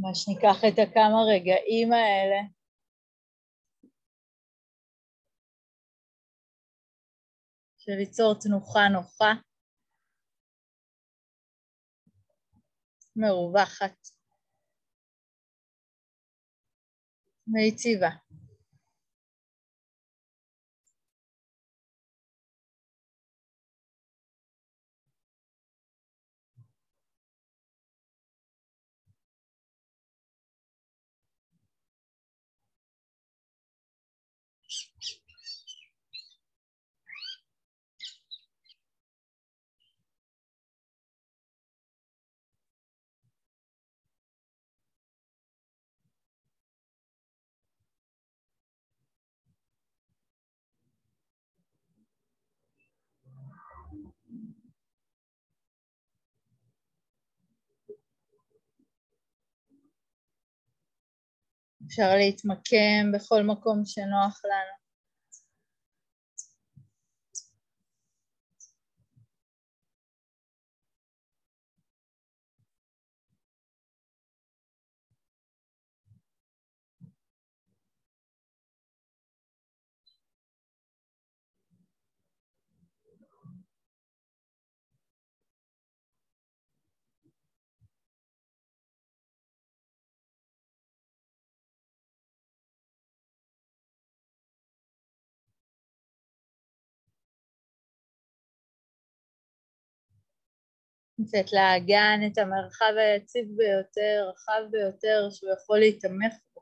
ממש ניקח את הכמה רגעים האלה. של ליצור תנוחה נוחה. מרווחת. ויציבה. אפשר להתמקם בכל מקום שנוח לנו. נצאת להגן את המרחב היציב ביותר, רחב ביותר, שהוא יכול להתאמך בו.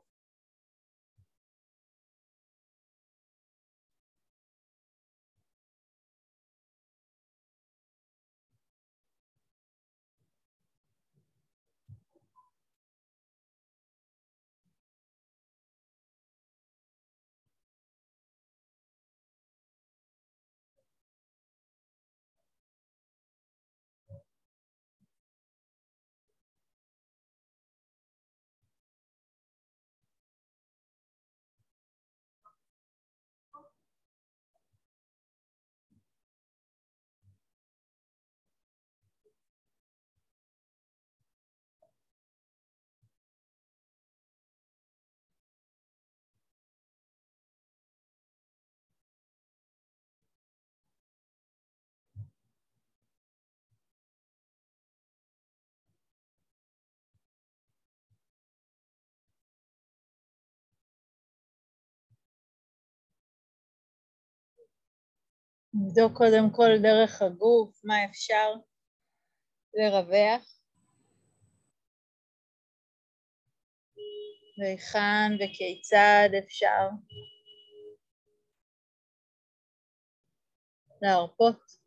נבדוק קודם כל דרך הגוף, מה אפשר לרווח. והיכן וכיצד אפשר להרפות.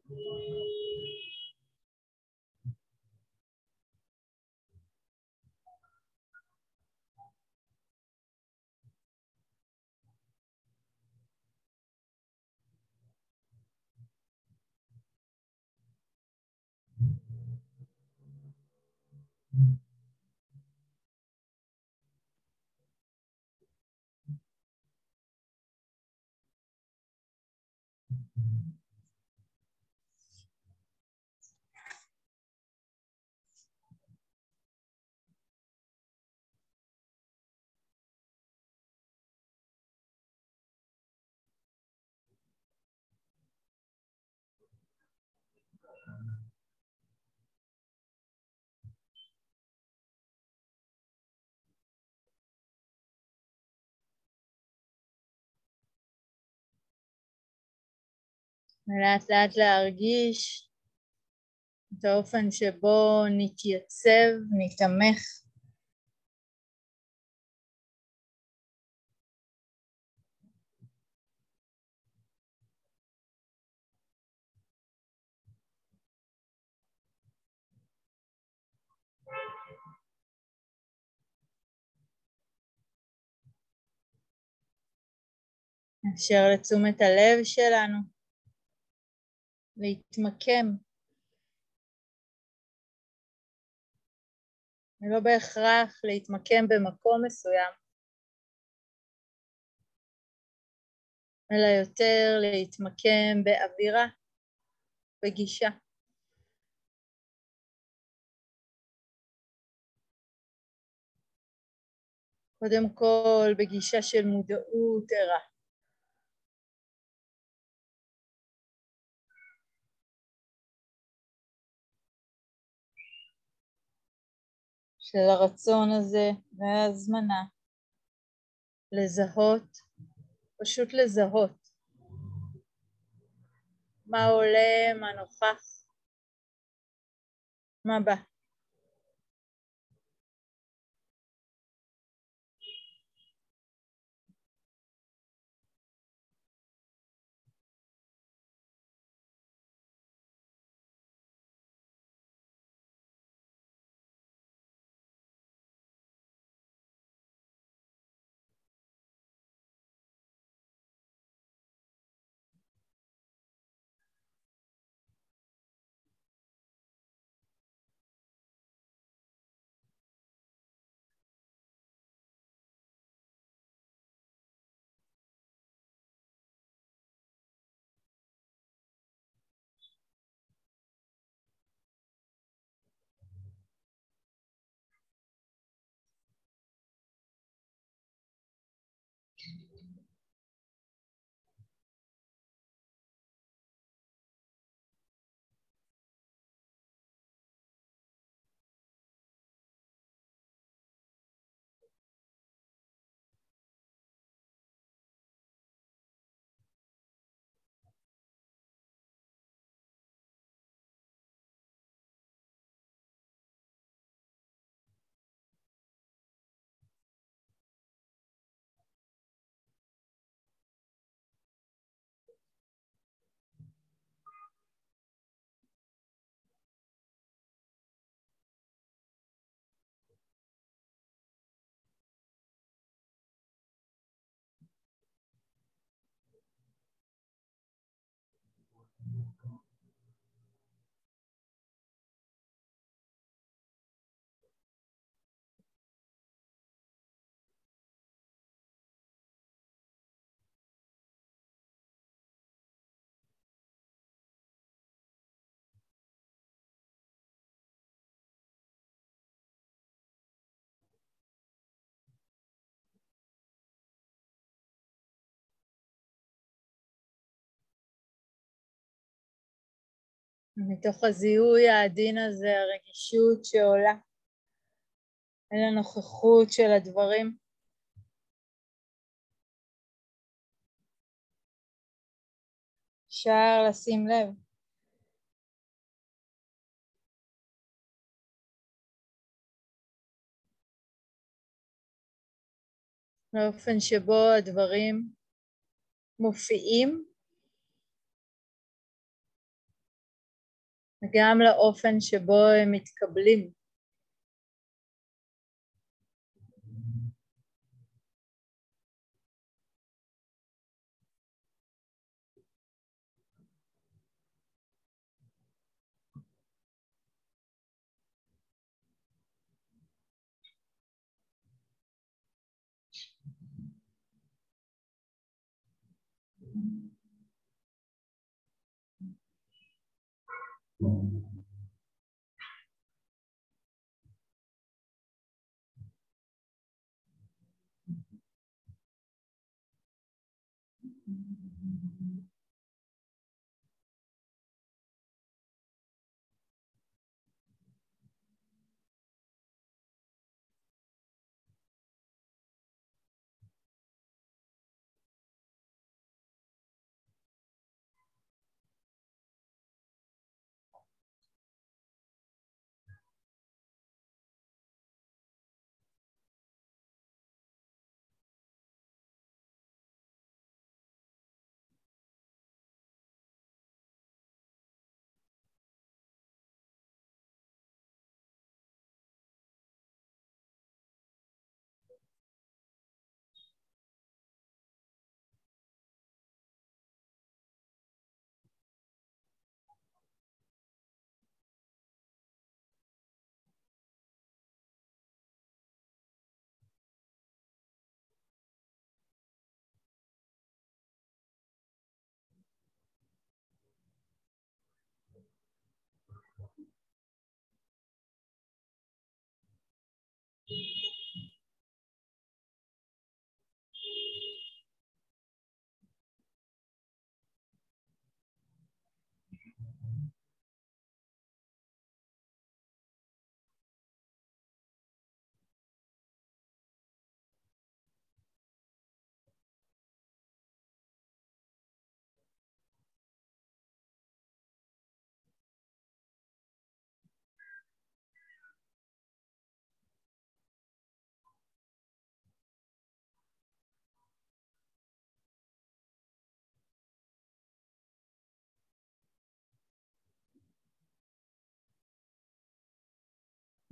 ולאט לאט להרגיש את האופן שבו נתייצב, נתמך. אפשר לתשומת הלב שלנו. להתמקם, ולא בהכרח להתמקם במקום מסוים, אלא יותר להתמקם באווירה, בגישה. קודם כל בגישה של מודעות ערה. של הרצון הזה וההזמנה לזהות, פשוט לזהות. מה עולה, מה נוכח, מה בא. מתוך הזיהוי העדין הזה, הרגישות שעולה אל הנוכחות של הדברים. אפשר לשים לב. באופן שבו הדברים מופיעים. וגם לאופן שבו הם מתקבלים.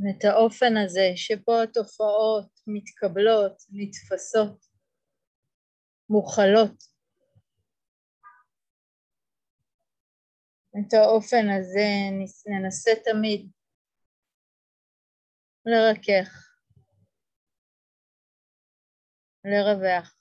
ואת האופן הזה שבו התופעות מתקבלות, נתפסות, מוכלות. את האופן הזה ננסה תמיד לרכך, לרווח.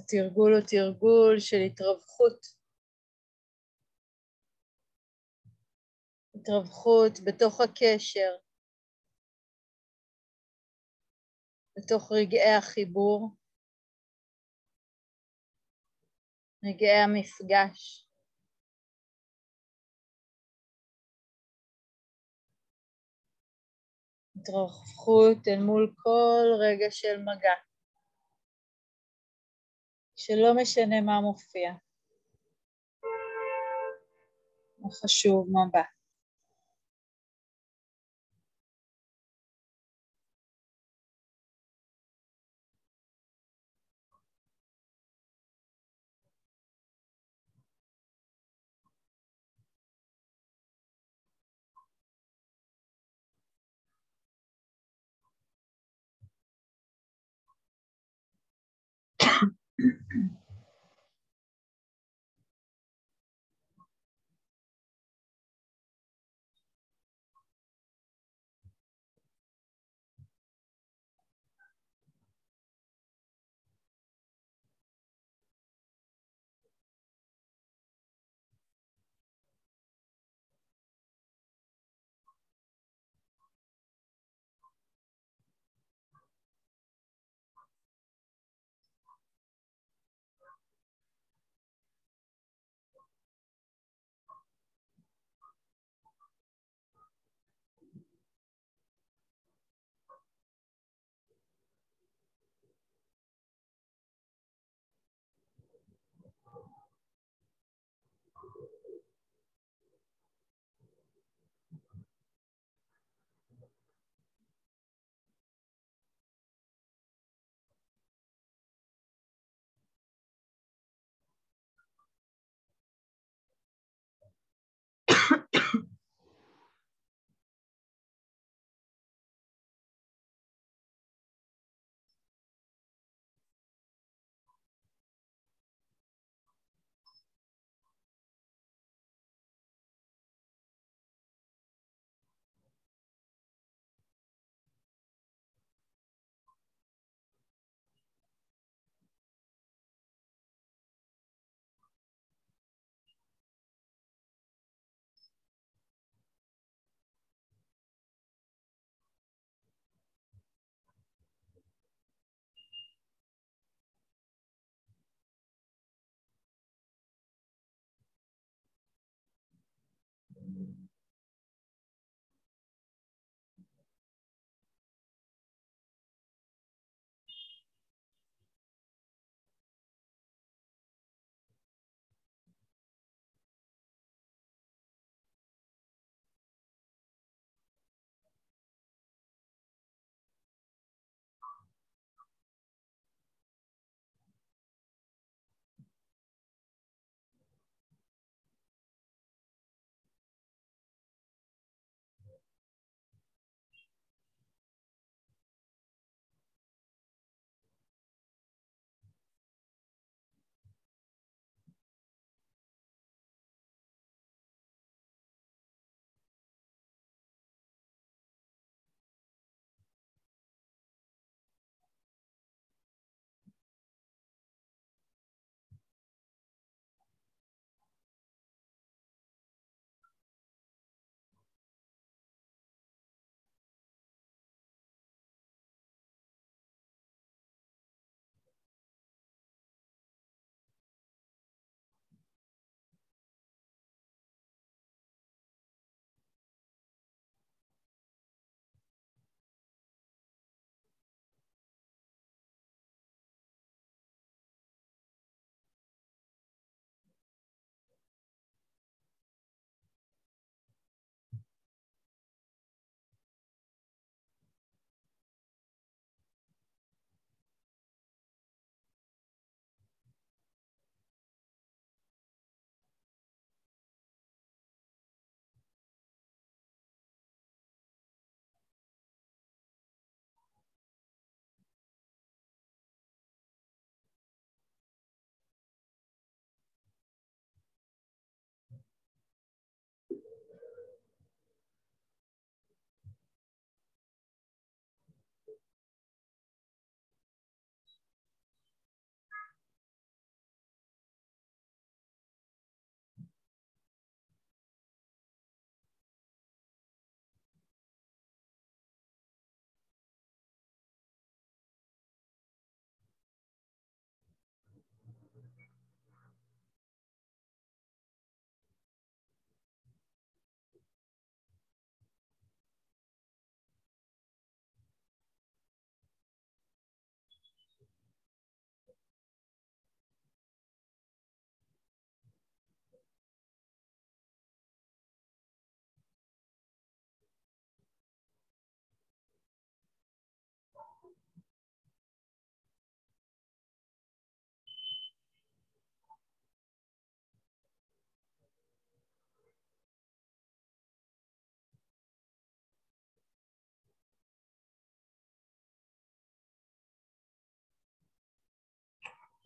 התרגול הוא תרגול של התרווחות. התרווחות בתוך הקשר, בתוך רגעי החיבור, רגעי המפגש. התרווחות אל מול כל רגע של מגע. שלא משנה מה מופיע, מה חשוב, מה בא.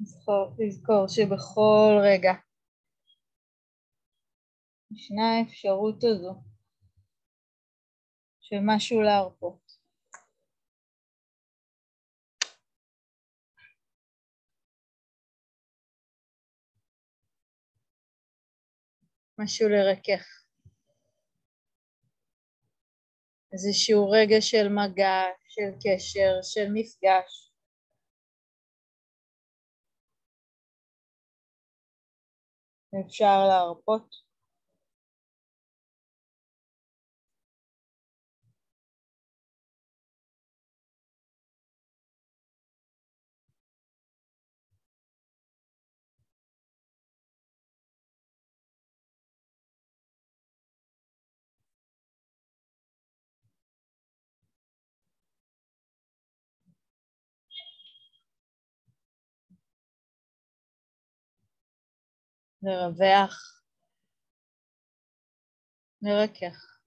לזכור שבכל רגע ישנה האפשרות הזו שמשהו להרפות. משהו לרכך. איזשהו רגע של מגע, של קשר, של מפגש. אפשר להרפות. לרווח, לרכך.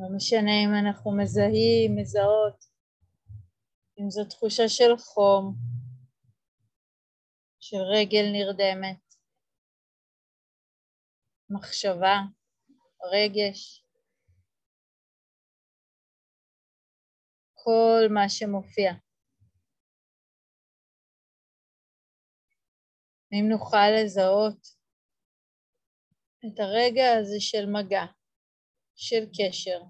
לא משנה אם אנחנו מזהים, מזהות, אם זו תחושה של חום, של רגל נרדמת, מחשבה, רגש, כל מה שמופיע. אם נוכל לזהות את הרגע הזה של מגע, של קשר,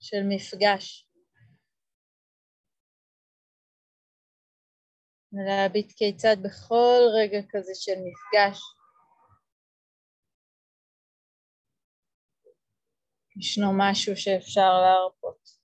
של מפגש, ולהביט כיצד בכל רגע כזה של מפגש ישנו משהו שאפשר להרפות.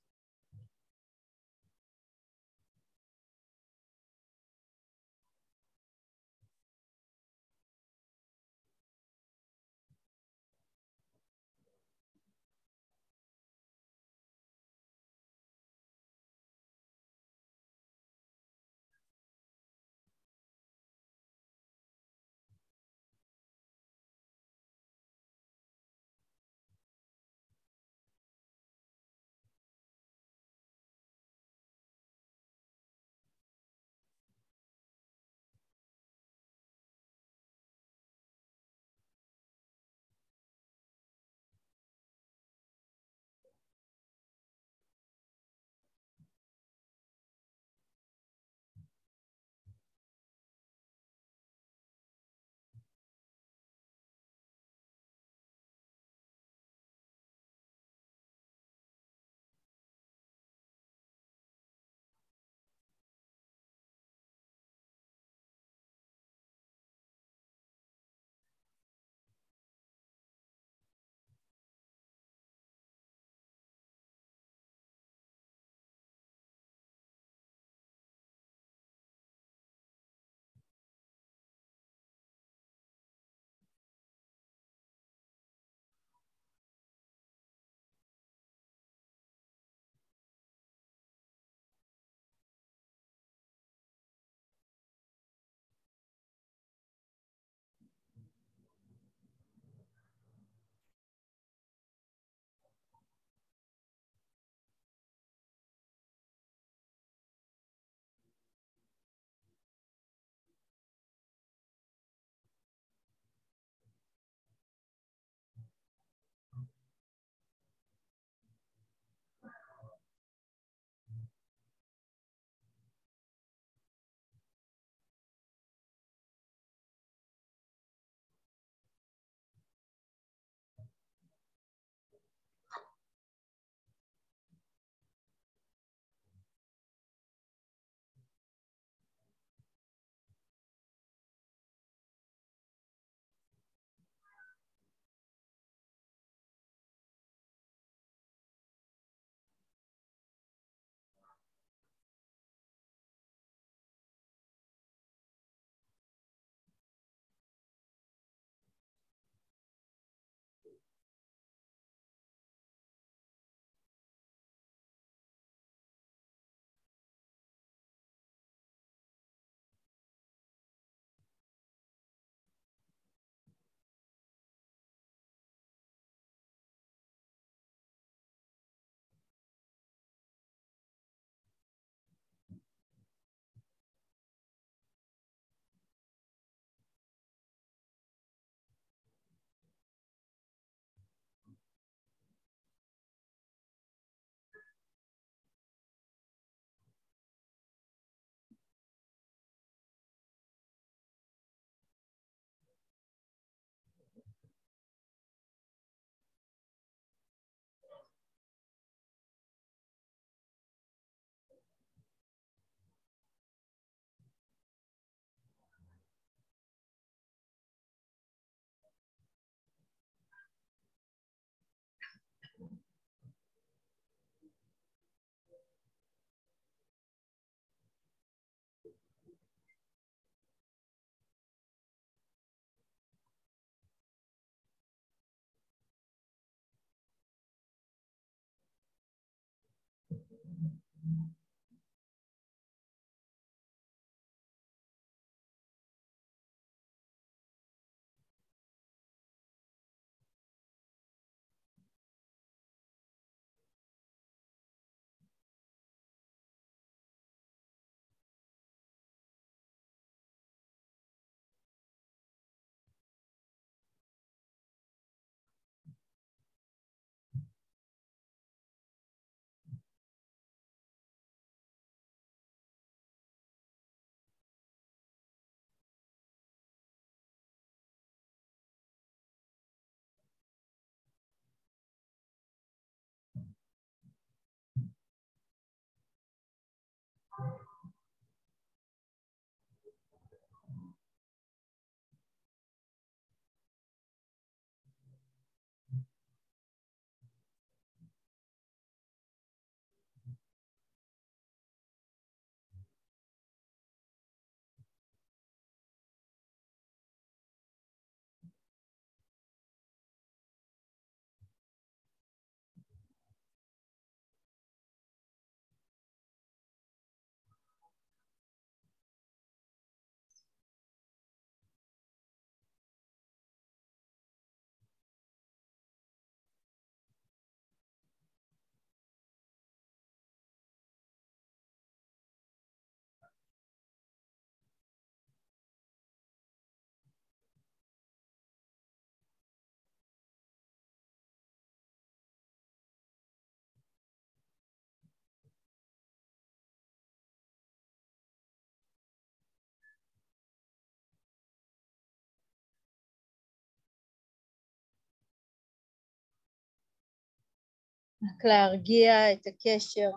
רק להרגיע את הקשר.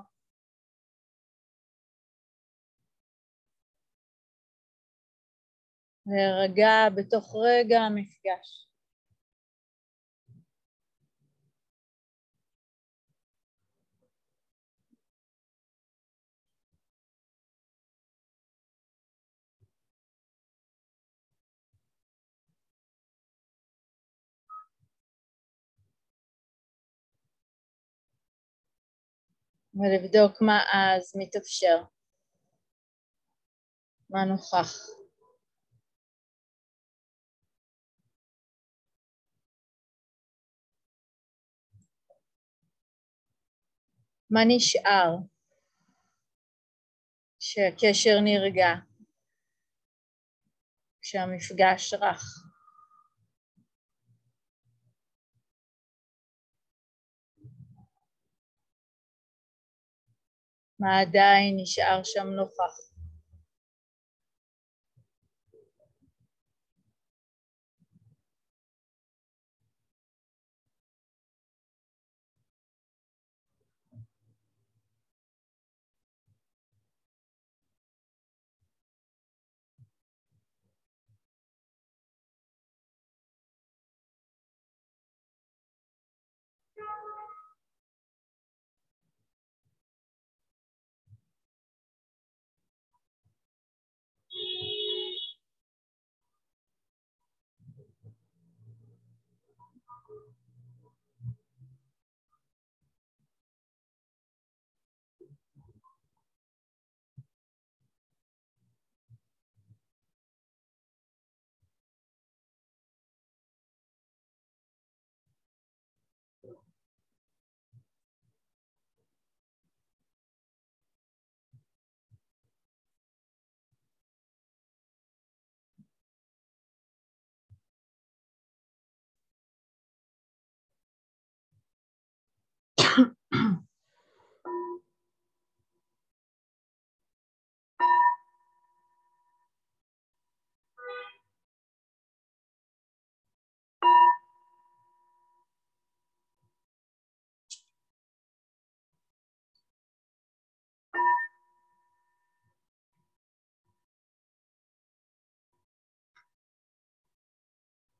להירגע בתוך רגע המפגש. ולבדוק מה אז מתאפשר, מה נוכח. מה נשאר כשהקשר נרגע, כשהמפגש רך. מה עדיין נשאר שם נוכח?